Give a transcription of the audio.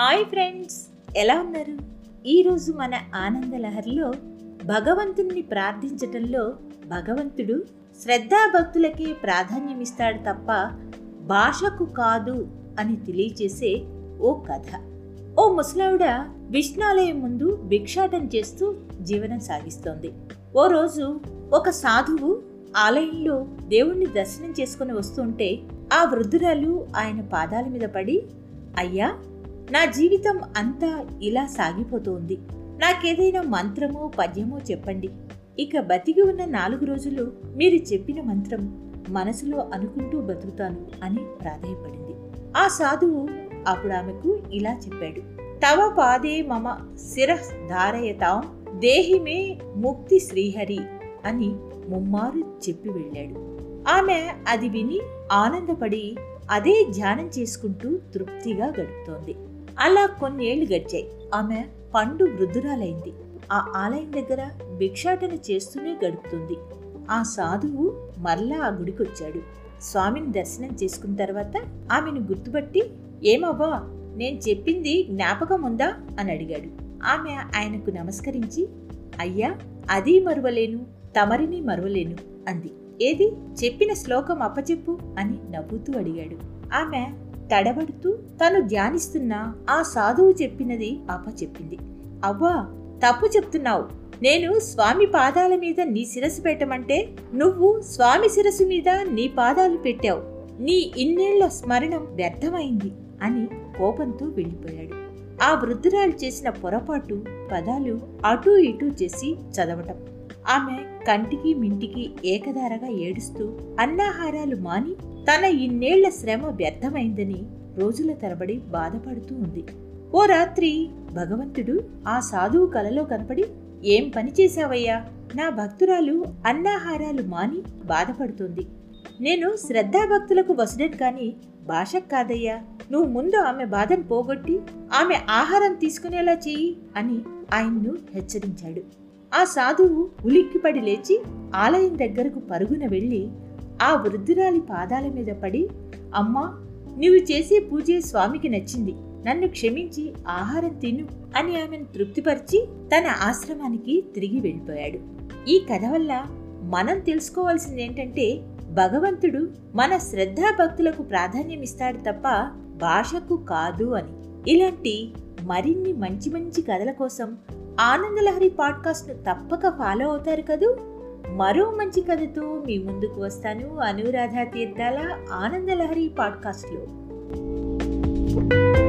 Hi friends, ఎలా ఉన్నారు? ఈరోజు మన ఆనంద లహరిలో భగవంతుడిని ప్రార్థించటంలో భగవంతుడు శ్రద్ధాభక్తులకే ప్రాధాన్యమిస్తాడు తప్ప భాషకు కాదు అని తెలియచేసే ఓ కథ. ఓ ముసలావిడ విష్ణాలయం ముందు భిక్షాటం చేస్తూ జీవనం సాగిస్తోంది. ఓ రోజు ఒక సాధువు ఆలయంలో దేవుణ్ణి దర్శనం చేసుకుని వస్తుంటే ఆ వృద్ధురాలు ఆయన పాదాల మీద పడి, అయ్యా, నా జీవితం అంతా ఇలా సాగిపోతోంది, నాకేదైనా మంత్రమో పద్యమో చెప్పండి. ఇక బతికి ఉన్న 4 రోజులు మీరు చెప్పిన మంత్రం మనసులో అనుకుంటూ బతుకుతాను అని ప్రాధాయపడింది. ఆ సాధువు అప్పుడు ఆమెకు ఇలా చెప్పాడు, తవ పాదే మమ శిరః ధారయతాం దేహిమే ముక్తి శ్రీహరి అని ముమ్మారు చెప్పి వెళ్ళాడు. ఆమె అది విని ఆనందపడి అదే ధ్యానం చేసుకుంటూ తృప్తిగా గడుపుతోంది. అలా కొన్నేళ్లు గడిచాయి. ఆమె పండు వృద్ధురాలైంది. ఆ ఆలయం దగ్గర భిక్షాటన చేస్తూనే గడుపుతుంది. ఆ సాధువు మరలా ఆ గుడికొచ్చాడు. స్వామిని దర్శనం చేసుకున్న తర్వాత ఆమెను గుర్తుపట్టి, ఏమవ్వా, నేను చెప్పింది జ్ఞాపకం ఉందా అని అడిగాడు. ఆమె ఆయనకు నమస్కరించి, అయ్యా, అదీ మరువలేను, తమరిని మరువలేను అంది. ఏది చెప్పిన శ్లోకం అప్పచెప్పు అని నవ్వుతూ అడిగాడు. ఆమె తడబడుతూ తను ధ్యానిస్తున్న ఆ సాధువు చెప్పినది అప్పచెప్పింది. అవ్వా, తప్పు చెప్తున్నావు. నేను స్వామి పాదాల మీద నీ శిరస్సు పెట్టమంటే నువ్వు స్వామి శిరస్సు మీద నీ పాదాలు పెట్టావు. నీ ఇన్నేళ్ల స్మరణం వ్యర్థమైంది అని కోపంతో వెళ్ళిపోయాడు. ఆ వృద్ధురాలు చేసిన పొరపాటు పదాలు అటూ ఇటూ చేసి చదవటం. ఆమె కంటికి మింటికి ఏకధారగా ఏడుస్తూ అన్నాహారాలు మాని తన ఇన్నేళ్ల శ్రమ వ్యర్థమైందని రోజుల తరబడి బాధపడుతూ ఉంది. ఓ రాత్రి భగవంతుడు ఆ సాధువు కలలో కనపడి, ఏం పని చేశావయ్యా, నా భక్తురాలు అన్నాహారాలు మాని బాధపడుతుంది. నేను శ్రద్ధాభక్తులకు వసుడను కాని భాషకు కాదయ్యా. నువ్వు ముందు ఆమె బాధను పోగొట్టి ఆమె ఆహారం తీసుకునేలా చెయ్యి అని ఆయన్ను హెచ్చరించాడు. ఆ సాధువు ఉలిక్కిపడి లేచి ఆలయం దగ్గరకు పరుగున వెళ్ళి ఆ వృద్ధురాలి పాదాల మీద పడి, అమ్మా, నీవు చేసే పూజే స్వామికి నచ్చింది, నన్ను క్షమించి ఆహారం తిను అని ఆమెను తృప్తిపరిచి తన ఆశ్రమానికి తిరిగి వెళ్ళిపోయాడు. ఈ కథ వల్ల మనం తెలుసుకోవాల్సింది ఏంటంటే, భగవంతుడు మన శ్రద్ధాభక్తులకు ప్రాధాన్యమిస్తాడు తప్ప భాషకు కాదు అని. ఇలాంటి మరిన్ని మంచి మంచి కథల కోసం ఆనందలహరి పాడ్కాస్ట్ను తప్పక ఫాలో అవుతారు కదూ. మరో మంచి కథతో మీ ముందుకు వస్తాను. అనురాధ తీర్థాల ఆనందలహరి పాడ్కాస్ట్లో.